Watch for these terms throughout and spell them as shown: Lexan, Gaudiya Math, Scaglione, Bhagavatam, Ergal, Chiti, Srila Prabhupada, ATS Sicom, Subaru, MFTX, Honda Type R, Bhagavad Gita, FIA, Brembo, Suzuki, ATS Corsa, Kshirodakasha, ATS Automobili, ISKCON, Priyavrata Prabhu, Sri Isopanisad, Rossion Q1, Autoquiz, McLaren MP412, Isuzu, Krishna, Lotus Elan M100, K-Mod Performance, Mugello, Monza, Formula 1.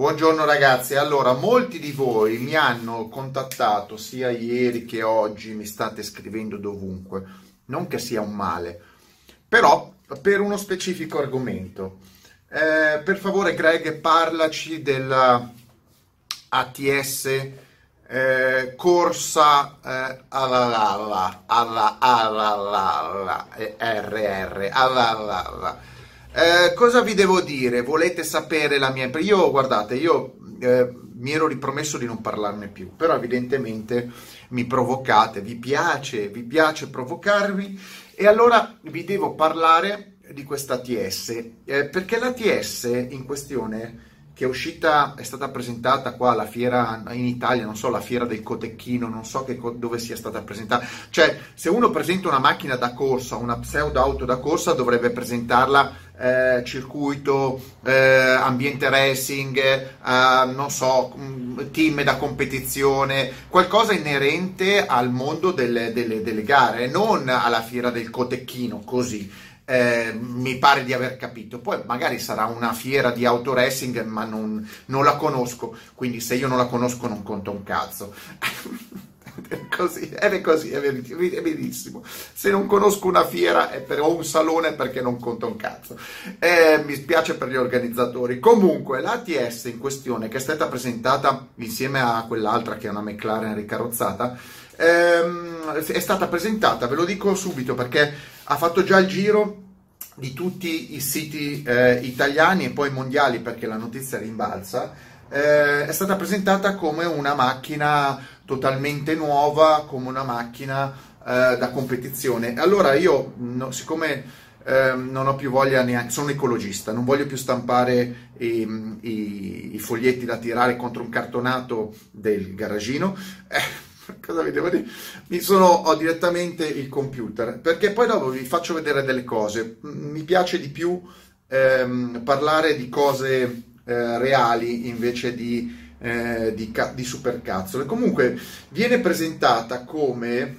Buongiorno ragazzi, allora molti di voi mi hanno contattato sia ieri che oggi, mi state scrivendo dovunque, non che sia un male, però per uno specifico argomento. Per favore Greg, parlaci della ATS Corsa cosa vi devo dire? Volete sapere la mia... Io, guardate, io mi ero ripromesso di non parlarne più, però evidentemente mi provocate, vi piace provocarvi, e allora vi devo parlare di questa ATS, perché l'ATS in questione, che è uscita, è stata presentata qua alla fiera in Italia, non so, la fiera del Cotechino, non so che dove sia stata presentata. Cioè, se uno presenta una macchina da corsa, una pseudo auto da corsa, dovrebbe presentarla circuito, ambiente racing, non so, team da competizione, qualcosa inerente al mondo delle gare, non alla fiera del Cotechino, così. Mi pare di aver capito. Poi magari sarà una fiera di auto racing, ma non la conosco, quindi se io non la conosco non conta un cazzo. Così, è verissimo. Se non conosco una fiera o un salone, perché non conta un cazzo. Mi spiace per gli organizzatori. Comunque l'ATS in questione, che è stata presentata insieme a quell'altra che è una McLaren ricarrozzata, è stata presentata, ve lo dico subito perché ha fatto già il giro di tutti i siti italiani e poi mondiali, perché la notizia rimbalza. È stata presentata come una macchina totalmente nuova, come una macchina da competizione. Allora io, siccome non ho più voglia neanche, sono ecologista, non voglio più stampare i foglietti da tirare contro un cartonato del garagino, cosa vi devo dire? Ho direttamente il computer, perché poi dopo vi faccio vedere delle cose. Mi piace di più parlare di cose reali invece di supercazzole. Comunque viene presentata come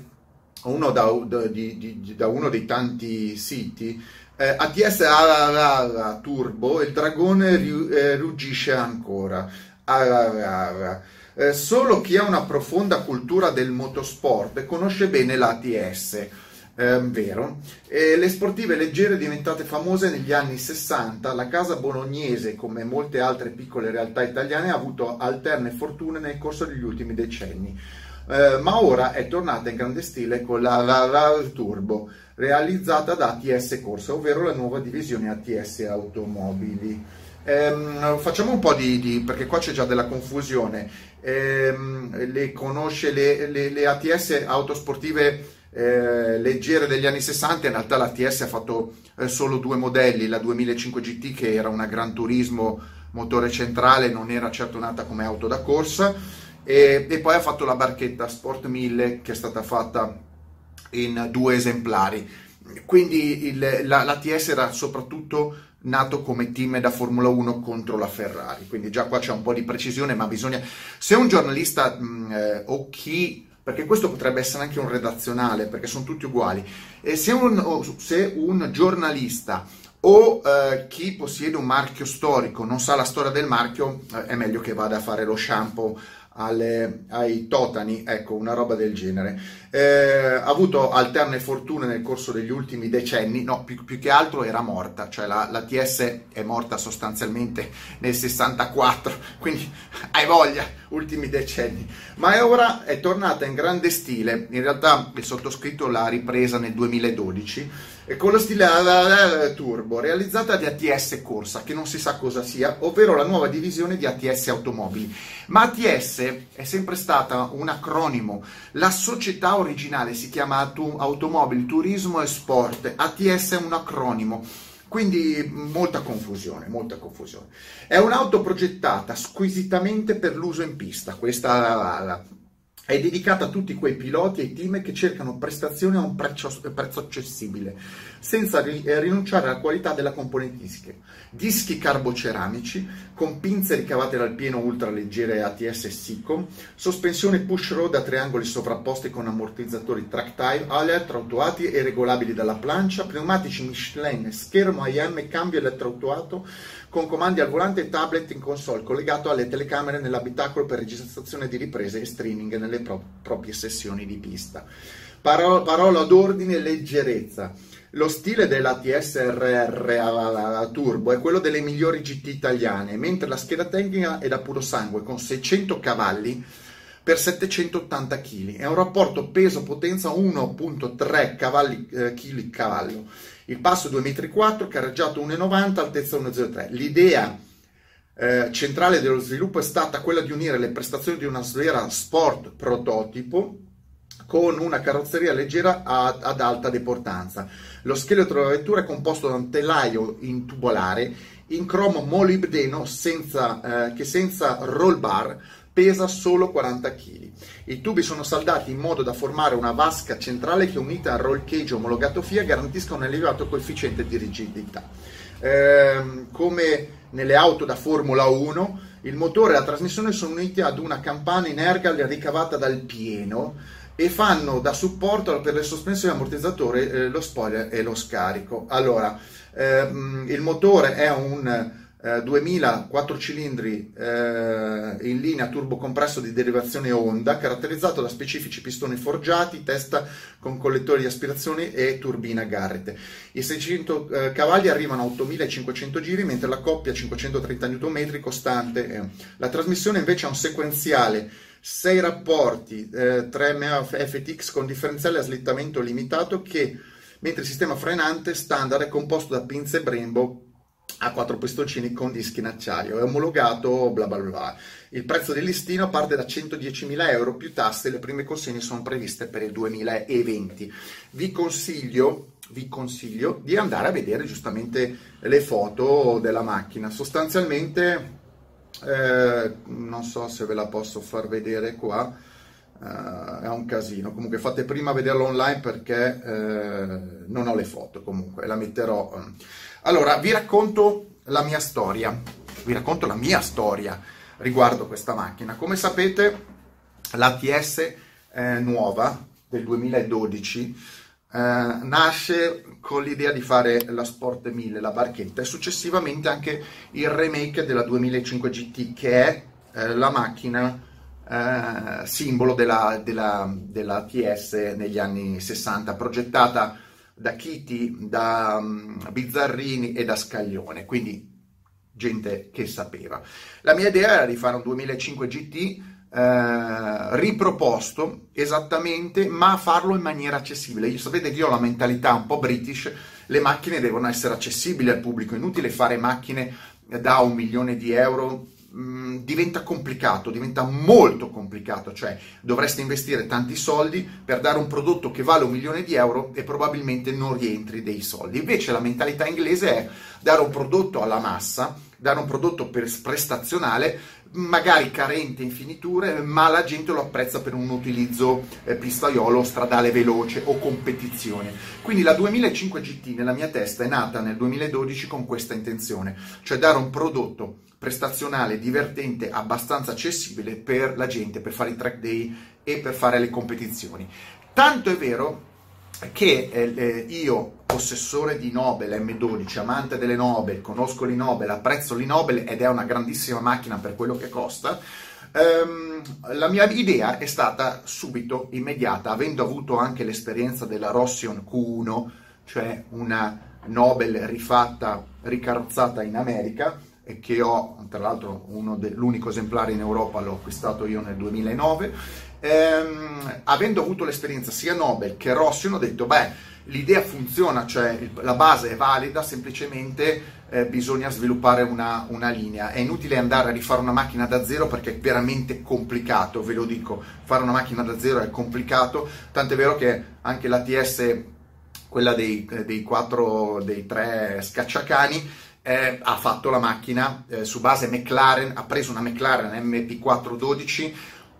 da uno dei tanti siti ATS Turbo, il dragone ruggisce ancora. Solo chi ha una profonda cultura del motorsport conosce bene l'ATS, vero? Le sportive leggere diventate famose negli anni 60, la casa bolognese, come molte altre piccole realtà italiane, ha avuto alterne fortune nel corso degli ultimi decenni, ma ora è tornata in grande stile con la Turbo, realizzata da ATS Corsa, ovvero la nuova divisione ATS Automobili. Facciamo un po' perché qua c'è già della confusione. Le ATS autosportive leggere degli anni 60, in realtà l'ATS ha fatto solo due modelli, la 2005 GT, che era una Gran Turismo motore centrale, non era certo nata come auto da corsa, e poi ha fatto la barchetta Sport 1000, che è stata fatta in due esemplari. Quindi l'ATS era soprattutto nato come team da Formula 1 contro la Ferrari, quindi già qua c'è un po' di precisione, ma bisogna, se un giornalista o chi, perché questo potrebbe essere anche un redazionale, perché sono tutti uguali, e se un giornalista o chi possiede un marchio storico non sa la storia del marchio, è meglio che vada a fare lo shampoo ai totani, ecco, una roba del genere. Ha avuto alterne fortune nel corso degli ultimi decenni, no, più che altro era morta, cioè l'ATS è morta sostanzialmente nel 64, quindi hai voglia, ultimi decenni, ma ora è tornata in grande stile. In realtà il sottoscritto l'ha ripresa nel 2012 e con lo stile Turbo, realizzata di ATS Corsa, che non si sa cosa sia, ovvero la nuova divisione di ATS Automobili. Ma ATS è sempre stata un acronimo, la società originale si chiama Automobili, Turismo e Sport, ATS è un acronimo, quindi molta confusione. È un'auto progettata squisitamente per l'uso in pista, questa è dedicata a tutti quei piloti e ai team che cercano prestazioni a un prezzo accessibile, senza rinunciare alla qualità della componentistica. Dischi carboceramici con pinze ricavate dal pieno ultraleggere ATS Sicom, sospensione push-rod a triangoli sovrapposti con ammortizzatori tractile, elettroautuati e regolabili dalla plancia, pneumatici Michelin, schermo AM, cambio elettroautuato con comandi al volante e tablet in console collegato alle telecamere nell'abitacolo per registrazione di riprese e streaming nelle proprie sessioni di pista. Parola d'ordine: leggerezza. Lo stile della TSRR a turbo è quello delle migliori GT italiane, mentre la scheda tecnica è da puro sangue con 600 cavalli per 780 kg. È un rapporto peso-potenza 1.3 kg/cavallo. Il passo 2,4 m, carreggiato 1,90, altezza 1,03. L'idea centrale dello sviluppo è stata quella di unire le prestazioni di una sliera sport prototipo con una carrozzeria leggera ad alta deportanza. Lo scheletro della vettura è composto da un telaio in tubolare in cromo molibdeno che senza roll bar pesa solo 40 kg. I tubi sono saldati in modo da formare una vasca centrale che, unita al roll cage omologato FIA, garantisca un elevato coefficiente di rigidità. Come nelle auto da Formula 1, il motore e la trasmissione sono uniti ad una campana in ergal ricavata dal pieno e fanno da supporto per le sospensioni, ammortizzatore, lo spoiler e lo scarico. Allora, il motore è un 2000 4 cilindri in linea turbocompresso di derivazione Honda, caratterizzato da specifici pistoni forgiati, testa con collettori di aspirazione e turbina Garrett. I 600 cavalli arrivano a 8500 giri, mentre la coppia 530 Nm costante. La trasmissione invece ha un sequenziale 6 rapporti 3 MFTX con differenziale a slittamento limitato, che mentre il sistema frenante standard è composto da pinze Brembo a 4 pistoncini con dischi in acciaio, è omologato bla bla bla. Il prezzo del listino parte da 110.000 euro più tasse, le prime consegne sono previste per il 2020. Vi consiglio di andare a vedere giustamente le foto della macchina. Sostanzialmente non so se ve la posso far vedere qua, è un casino. Comunque fate prima a vederla online, perché non ho le foto, comunque la metterò. Allora, vi racconto la mia storia riguardo questa macchina. Come sapete, l'ATS nuova del 2012 nasce con l'idea di fare la Sport 1000, la barchetta, e successivamente anche il remake della 2005 GT, che è la macchina simbolo della ATS negli anni 60, progettata da Chiti, da Bizzarrini e da Scaglione, quindi gente che sapeva. La mia idea era di fare un 2005 GT riproposto esattamente, ma farlo in maniera accessibile. Io, sapete che io ho la mentalità un po' british: le macchine devono essere accessibili al pubblico, inutile fare macchine da 1 milione di euro, diventa complicato, diventa molto complicato, cioè dovreste investire tanti soldi per dare un prodotto che vale 1 milione di euro e probabilmente non rientri dei soldi. Invece la mentalità inglese è dare un prodotto alla massa, dare un prodotto prestazionale, magari carente in finiture, ma la gente lo apprezza per un utilizzo pistaiolo, stradale veloce o competizione. Quindi la 2005 GT nella mia testa è nata nel 2012 con questa intenzione, cioè dare un prodotto prestazionale, divertente, abbastanza accessibile per la gente, per fare i track day e per fare le competizioni. Tanto è vero che io, possessore di Nobel M12, amante delle Nobel, conosco le Nobel, apprezzo le Nobel ed è una grandissima macchina per quello che costa, la mia idea è stata subito immediata, avendo avuto anche l'esperienza della Rossion Q1, cioè una Nobel rifatta, ricarrozzata in America, e che ho tra l'altro l'unico esemplare in Europa, l'ho acquistato io nel 2009. Avendo avuto l'esperienza sia Nobel che Rossion, ho detto beh, l'idea funziona, cioè la base è valida, semplicemente bisogna sviluppare una linea. È inutile andare a rifare una macchina da zero, perché è veramente complicato, ve lo dico, fare una macchina da zero è complicato, tant'è vero che anche l'ATS, quella dei tre scacciacani, ha fatto la macchina su base McLaren, ha preso una McLaren MP412,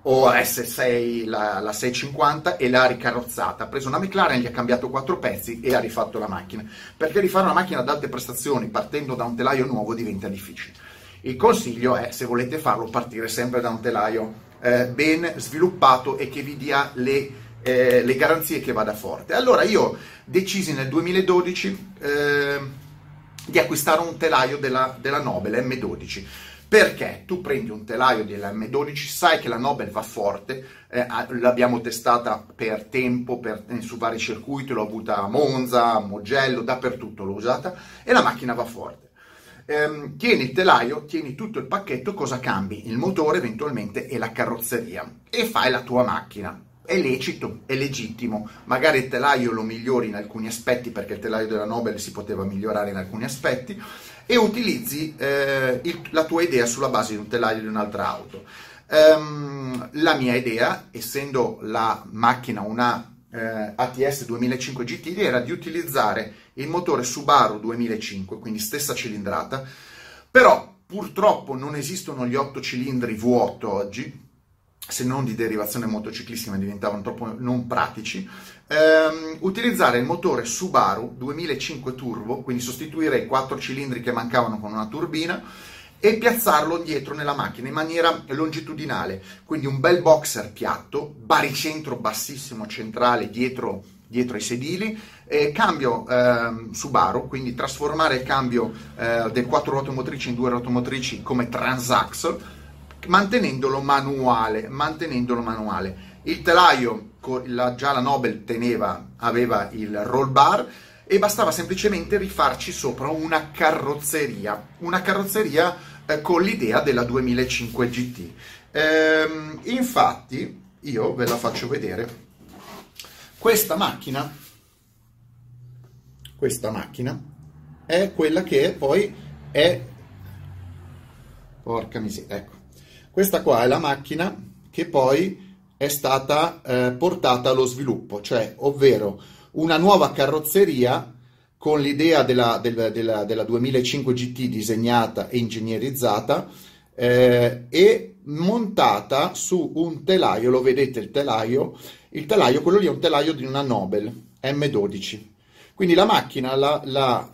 o S6, la 650, e l'ha ricarrozzata, ha preso una McLaren, gli ha cambiato 4 pezzi e ha rifatto la macchina, perché rifare una macchina ad alte prestazioni partendo da un telaio nuovo diventa difficile. Il consiglio è, se volete farlo, partire sempre da un telaio ben sviluppato e che vi dia le garanzie che vada forte. Allora io decisi nel 2012 di acquistare un telaio della Nobel M12. Perché tu prendi un telaio della M12, sai che la Nobel va forte, l'abbiamo testata per tempo, su vari circuiti, l'ho avuta a Monza, a Mugello, dappertutto l'ho usata, e la macchina va forte. Tieni il telaio, tieni tutto il pacchetto, cosa cambi? Il motore eventualmente e la carrozzeria, e fai la tua macchina. È lecito, è legittimo, magari il telaio lo migliori in alcuni aspetti, perché il telaio della Nobel si poteva migliorare in alcuni aspetti, e utilizzi la tua idea sulla base di un telaio di un'altra auto. La mia idea, essendo la macchina una ATS 2005 GT, era di utilizzare il motore Subaru 2005, quindi stessa cilindrata, però purtroppo non esistono gli 8 cilindri vuoto oggi, se non di derivazione motociclistica, diventavano troppo non pratici. Utilizzare il motore Subaru 2005 turbo, quindi sostituire i 4 cilindri che mancavano con una turbina e piazzarlo dietro nella macchina in maniera longitudinale, quindi un bel boxer piatto, baricentro bassissimo centrale dietro ai sedili, e cambio Subaru, quindi trasformare il cambio del 4 rotomotrici in 2 rotomotrici come transaxle, mantenendolo manuale. Il telaio, già la Nobel aveva il roll bar, e bastava semplicemente rifarci sopra una carrozzeria con l'idea della 2005 GT. Infatti io ve la faccio vedere, questa macchina è quella che poi è, porca miseria, ecco. Questa qua è la macchina che poi è stata portata allo sviluppo, cioè ovvero una nuova carrozzeria con l'idea della 2005 GT disegnata e ingegnerizzata e montata su un telaio, lo vedete il telaio, quello lì è un telaio di una Nobel M12. Quindi la macchina, la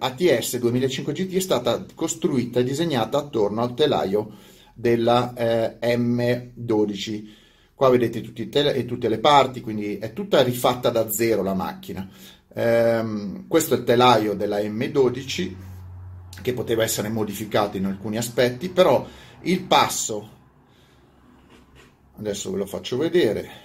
ATS 2005 GT, è stata costruita e disegnata attorno al telaio della M12. Qua vedete tutte le parti, quindi è tutta rifatta da zero la macchina. Questo è il telaio della M12, che poteva essere modificato in alcuni aspetti, però il passo, adesso ve lo faccio vedere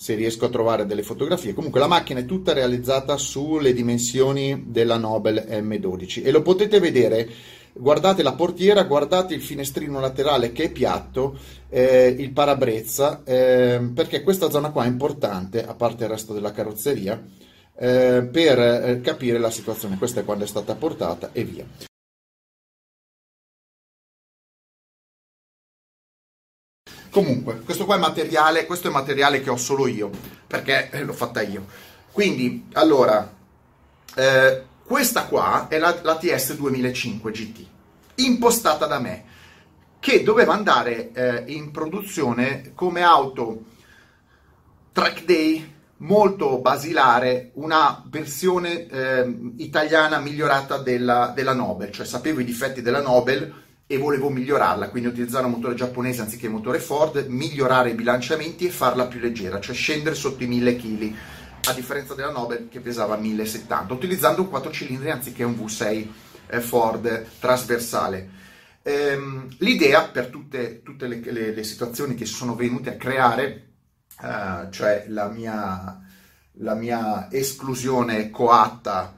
se riesco a trovare delle fotografie. Comunque la macchina è tutta realizzata sulle dimensioni della Nobel M12 e lo potete vedere. Guardate la portiera, guardate il finestrino laterale che è piatto, il parabrezza, perché questa zona qua è importante, a parte il resto della carrozzeria, per capire la situazione. Questa è quando è stata portata e via. Comunque, questo è materiale che ho solo io, perché l'ho fatta io. Quindi, allora... questa qua è la ATS 2005 GT, impostata da me, che doveva andare in produzione come auto track day, molto basilare, una versione italiana migliorata della Nobel, cioè sapevo i difetti della Nobel e volevo migliorarla, quindi utilizzare un motore giapponese anziché motore Ford, migliorare i bilanciamenti e farla più leggera, cioè scendere sotto i 1000 kg. A differenza della Nobel che pesava 1070, utilizzando un 4 cilindri anziché un V6 Ford trasversale. L'idea per tutte le situazioni che si sono venute a creare, cioè la mia esclusione coatta,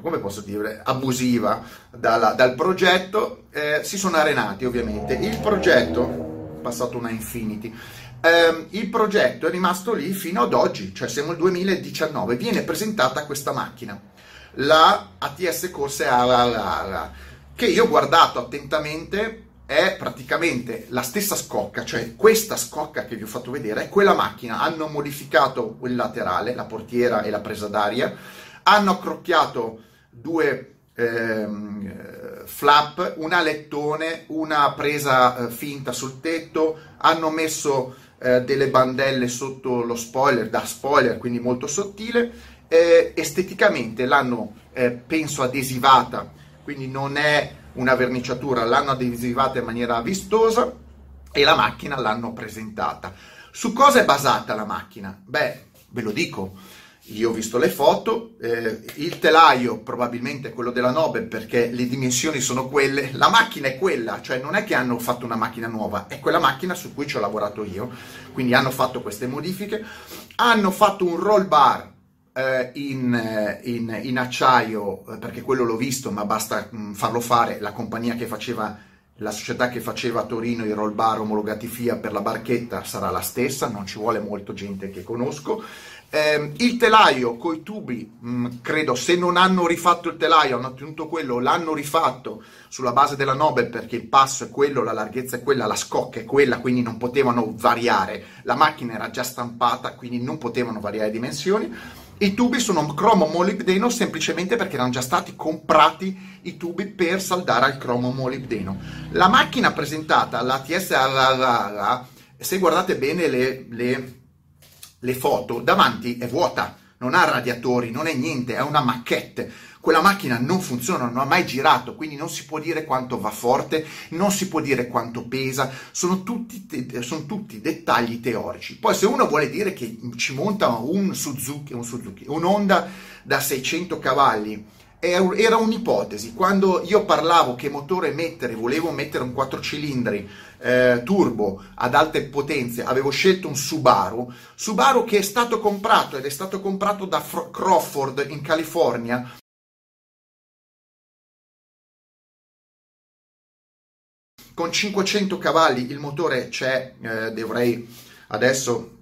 come posso dire, abusiva dal progetto, si sono arenati ovviamente. Il progetto, passato una infinity, il progetto è rimasto lì fino ad oggi, cioè siamo nel 2019, viene presentata questa macchina, la ATS Corsa, che io ho guardato attentamente, è praticamente la stessa scocca, cioè questa scocca che vi ho fatto vedere è quella macchina. Hanno modificato il laterale, la portiera e la presa d'aria, hanno accrocchiato due flap, un alettone, una presa finta sul tetto, hanno messo delle bandelle sotto lo spoiler, da spoiler, quindi molto sottile, esteticamente l'hanno penso adesivata, quindi non è una verniciatura, l'hanno adesivata in maniera vistosa e la macchina l'hanno presentata. Su cosa è basata la macchina? Beh, ve lo dico, io ho visto le foto, il telaio probabilmente è quello della 9 perché le dimensioni sono quelle, la macchina è quella, cioè non è che hanno fatto una macchina nuova, è quella macchina su cui ci ho lavorato io, quindi hanno fatto queste modifiche, hanno fatto un roll bar in acciaio, perché quello l'ho visto, ma basta farlo fare, la compagnia che faceva, la società che faceva a Torino i roll bar omologati FIA per la barchetta sarà la stessa, non ci vuole molto gente che conosco. Il telaio coi tubi, credo, se non hanno rifatto il telaio, hanno ottenuto quello, l'hanno rifatto sulla base della Nobel perché il passo è quello, la larghezza è quella, la scocca è quella, quindi non potevano variare, la macchina era già stampata, quindi non potevano variare dimensioni. I tubi sono cromo molibdeno semplicemente perché erano già stati comprati i tubi per saldare al cromo molibdeno. La macchina presentata, l'ATS, se guardate bene le foto, davanti è vuota, non ha radiatori, non è niente, è una maquette. Quella macchina non funziona, non ha mai girato, quindi non si può dire quanto va forte, non si può dire quanto pesa, sono tutti dettagli teorici. Poi se uno vuole dire che ci monta un Suzuki, un Honda da 600 cavalli, era un'ipotesi. Quando io parlavo che motore mettere, volevo mettere un 4 cilindri turbo ad alte potenze, avevo scelto un Subaru che è stato comprato da Crawford in California. Con 500 cavalli il motore c'è, dovrei adesso,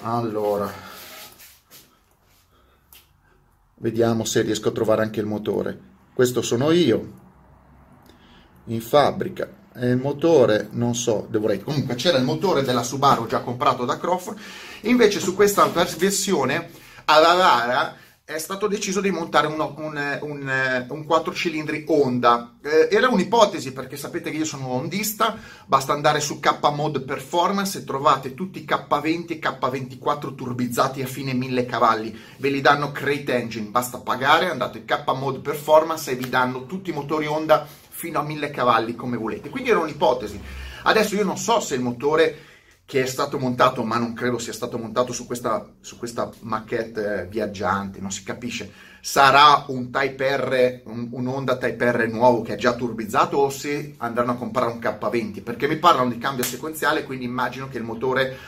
allora, vediamo se riesco a trovare anche il motore. Questo sono io, in fabbrica, e il motore, non so, dovrei, comunque c'era il motore della Subaru già comprato da Crawford, invece su questa versione, è stato deciso di montare un 4 cilindri Honda. Era un'ipotesi perché sapete che io sono ondista, basta andare su K-Mod Performance e trovate tutti i K20 e K24 turbizzati a fine 1000 cavalli, ve li danno crate engine, basta pagare, andate in K-Mod Performance e vi danno tutti i motori Honda fino a 1000 cavalli come volete, quindi era un'ipotesi. Adesso io non so se il motore che è stato montato, ma non credo sia stato montato su questa maquette viaggiante, non si capisce, sarà un Type R, un Honda Type R nuovo che è già turbizzato, o se andranno a comprare un K20, perché mi parlano di cambio sequenziale, quindi immagino che il motore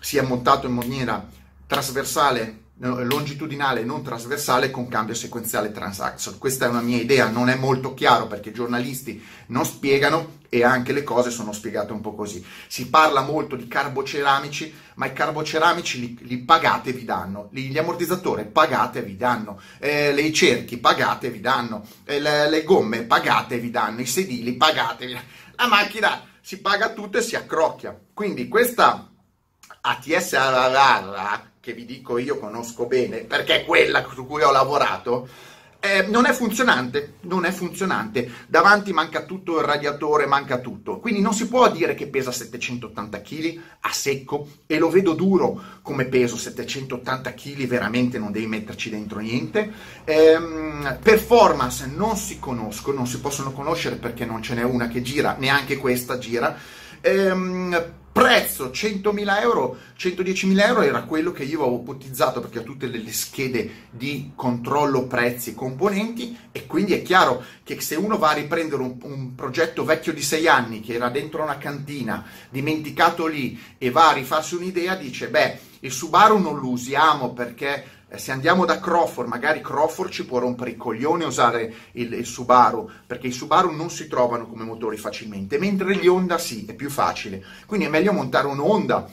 sia montato in maniera trasversale, longitudinale, non trasversale, con cambio sequenziale transaxle. Questa è una mia idea, non è molto chiaro perché i giornalisti non spiegano e anche le cose sono spiegate un po' così. Si parla molto di carboceramici, ma i carboceramici li pagate e vi danno, gli ammortizzatori pagate e vi danno, i cerchi pagate e vi danno, le gomme pagate e vi danno, i sedili pagate e vi danno. La macchina si paga tutto e si accrocchia. Quindi questa ATS che vi dico io conosco bene, perché è quella su cui ho lavorato, non è funzionante, davanti manca tutto il radiatore, manca tutto, quindi non si può dire che pesa 780 kg a secco, e lo vedo duro come peso, 780 kg veramente non devi metterci dentro niente. Performance non si possono conoscere perché non ce n'è una che gira, neanche questa gira. Prezzo 100.000 euro, 110.000 euro era quello che io avevo ipotizzato perché ho tutte le schede di controllo prezzi e componenti, e quindi è chiaro che se uno va a riprendere un progetto vecchio di 6 anni che era dentro una cantina, dimenticato lì, e va a rifarsi un'idea, dice beh, il Subaru non lo usiamo perché se andiamo da Crawford, magari Crawford ci può rompere i coglioni a usare il Subaru, perché i Subaru non si trovano come motori facilmente, mentre gli Honda sì, è più facile, quindi è meglio montare un Honda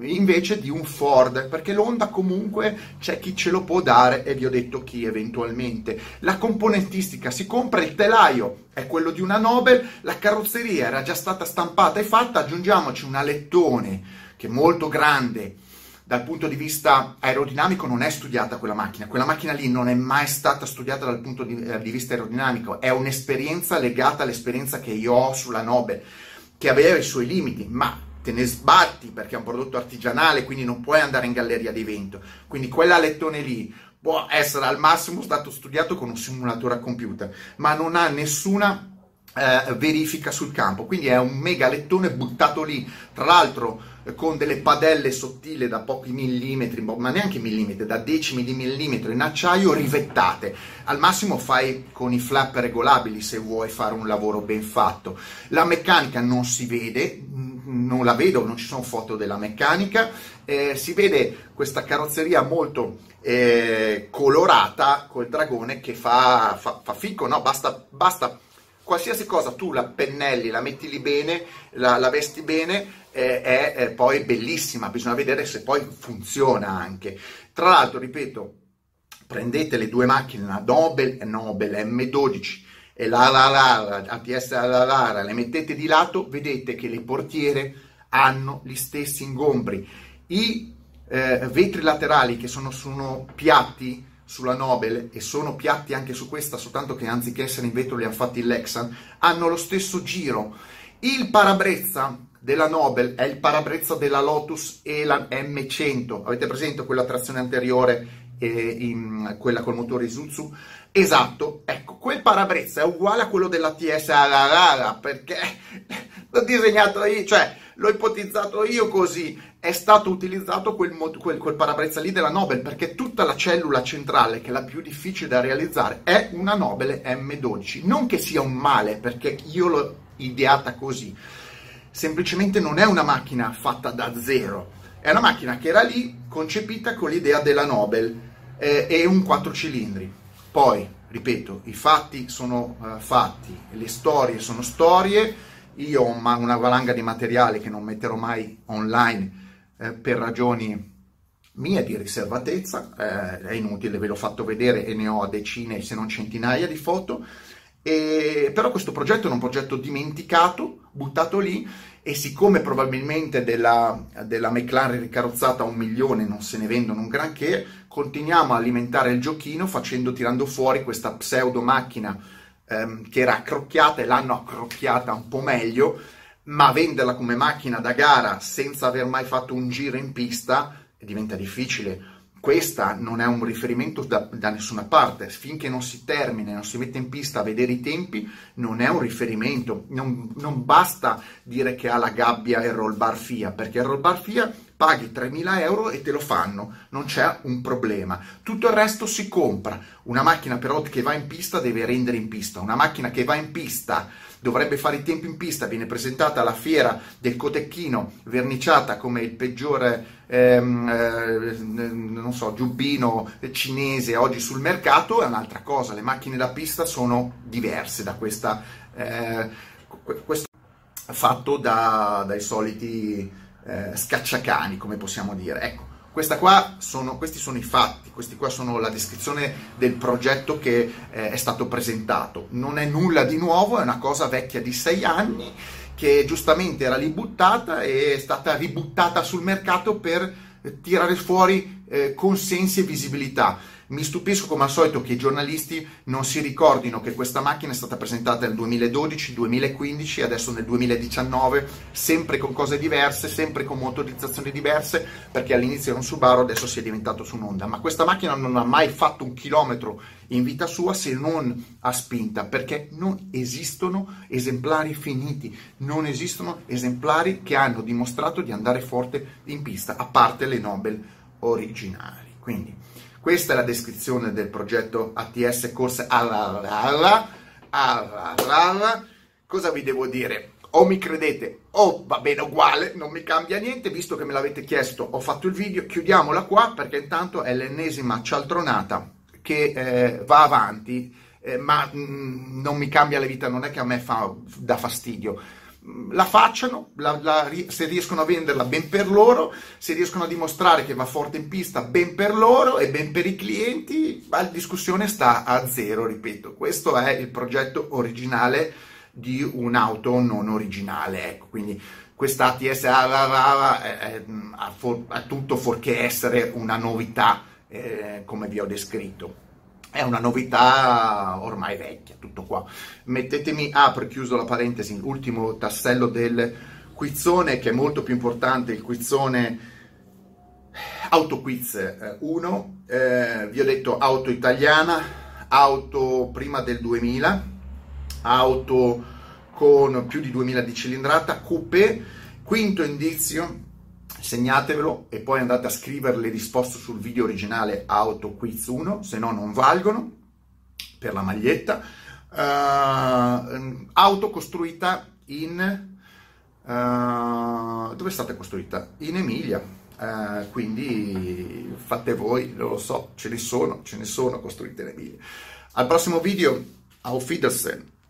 invece di un Ford, perché l'Honda comunque c'è chi ce lo può dare, e vi ho detto chi eventualmente. La componentistica si compra, il telaio è quello di una Nobel, la carrozzeria era già stata stampata e fatta, aggiungiamoci un alettone che è molto grande, dal punto di vista aerodinamico non è studiata quella macchina lì non è mai stata studiata dal punto di vista aerodinamico, è un'esperienza legata all'esperienza che io ho sulla Nobel, che aveva i suoi limiti, ma te ne sbatti perché è un prodotto artigianale, quindi non puoi andare in galleria di vento, quindi quella lettone lì può essere al massimo stato studiato con un simulatore a computer, ma non ha nessuna verifica sul campo, quindi è un mega lettone buttato lì, tra l'altro con delle padelle sottili da pochi millimetri, ma neanche millimetri, da decimi di millimetro in acciaio rivettate, al massimo fai con i flap regolabili se vuoi fare un lavoro ben fatto. La meccanica non si vede, non la vedo, non ci sono foto della meccanica, si vede questa carrozzeria molto colorata col dragone che fa fico, no? Basta qualsiasi cosa tu la pennelli, la metti lì bene, la vesti bene, è poi bellissima, bisogna vedere se poi funziona anche. Tra l'altro, ripeto, prendete le due macchine, la Nobel M12 e la ATS Automobili, le mettete di lato, vedete che le portiere hanno gli stessi ingombri. I vetri laterali che sono piatti sulla Nobel, e sono piatti anche su questa, soltanto che anziché essere in vetro li hanno fatti in Lexan, hanno lo stesso giro. Il parabrezza della Nobel è il parabrezza della Lotus Elan M100, avete presente quella trazione anteriore, quella col motore Isuzu? Esatto, ecco, quel parabrezza è uguale a quello della ATS Automobili, perché l'ho disegnato io, cioè l'ho ipotizzato io così, è stato utilizzato quel parabrezza lì della Nobel, perché tutta la cellula centrale, che è la più difficile da realizzare, è una Nobel M12. Non che sia un male, perché io l'ho ideata così, semplicemente non è una macchina fatta da zero, è una macchina che era lì, concepita con l'idea della Nobel e un 4 cilindri. Poi, ripeto, i fatti sono fatti, le storie sono storie. Io ho una valanga di materiale che non metterò mai online per ragioni mie di riservatezza, è inutile, ve l'ho fatto vedere e ne ho decine se non centinaia di foto, però questo progetto è un progetto dimenticato, buttato lì, e siccome probabilmente della McLaren ricarrozzata 1 milione non se ne vendono un granché, continuiamo a alimentare il giochino tirando fuori questa pseudo macchina che era accrocchiata, e l'hanno accrocchiata un po' meglio, ma venderla come macchina da gara senza aver mai fatto un giro in pista diventa difficile. Questa non è un riferimento da nessuna parte, finché non si termina, non si mette in pista a vedere i tempi, non è un riferimento. Non basta dire che ha la gabbia e il roll bar FIA, perché il roll bar FIA paghi 3.000 euro e te lo fanno, non c'è un problema. Tutto il resto si compra. Una macchina però che va in pista deve rendere in pista, una macchina che va in pista dovrebbe fare i tempi in pista, viene presentata alla fiera del Cotechino, verniciata come il peggiore non so, giubbino cinese oggi sul mercato, è un'altra cosa. Le macchine da pista sono diverse da questo fatto dai soliti scacciacani, come possiamo dire. Ecco, questi sono i fatti, questi qua sono la descrizione del progetto che è stato presentato. Non è nulla di nuovo, è una cosa vecchia di 6 anni che giustamente era lì buttata e è stata ributtata sul mercato per tirare fuori consensi e visibilità. Mi stupisco come al solito che i giornalisti non si ricordino che questa macchina è stata presentata nel 2012, 2015 e adesso nel 2019, sempre con cose diverse, sempre con motorizzazioni diverse, perché all'inizio era un Subaru, adesso si è diventato su un Honda, ma questa macchina non ha mai fatto un chilometro in vita sua, se non a spinta, perché non esistono esemplari finiti, non esistono esemplari che hanno dimostrato di andare forte in pista, a parte le Nobel originali. Quindi questa è la descrizione del progetto ATS Corsa. Cosa vi devo dire? O mi credete o va bene uguale, non mi cambia niente. Visto che me l'avete chiesto, ho fatto il video, chiudiamola qua, perché intanto è l'ennesima cialtronata che va avanti, ma non mi cambia la vita, non è che a me dà fastidio. La facciano, se riescono a venderla ben per loro, se riescono a dimostrare che va forte in pista ben per loro e ben per i clienti, la discussione sta a zero, ripeto. Questo è il progetto originale di un'auto non originale, ecco, quindi questa ATS ha tutto fuorché essere una novità, come vi ho descritto. È una novità ormai vecchia, tutto qua. Mettetemi, apro, chiuso la parentesi, l'ultimo tassello del quizzone, che è molto più importante, il quizzone Autoquiz 1. Vi ho detto auto italiana, auto prima del 2000, auto con più di 2000 di cilindrata, coupé. Quinto indizio, segnatevelo e poi andate a scrivere le risposte sul video originale AutoQuiz 1, se no non valgono per la maglietta. Auto costruita in... dove è stata costruita? In Emilia. Quindi fate voi, lo so, ce ne sono costruite in Emilia. Al prossimo video, auf Wiedersehen.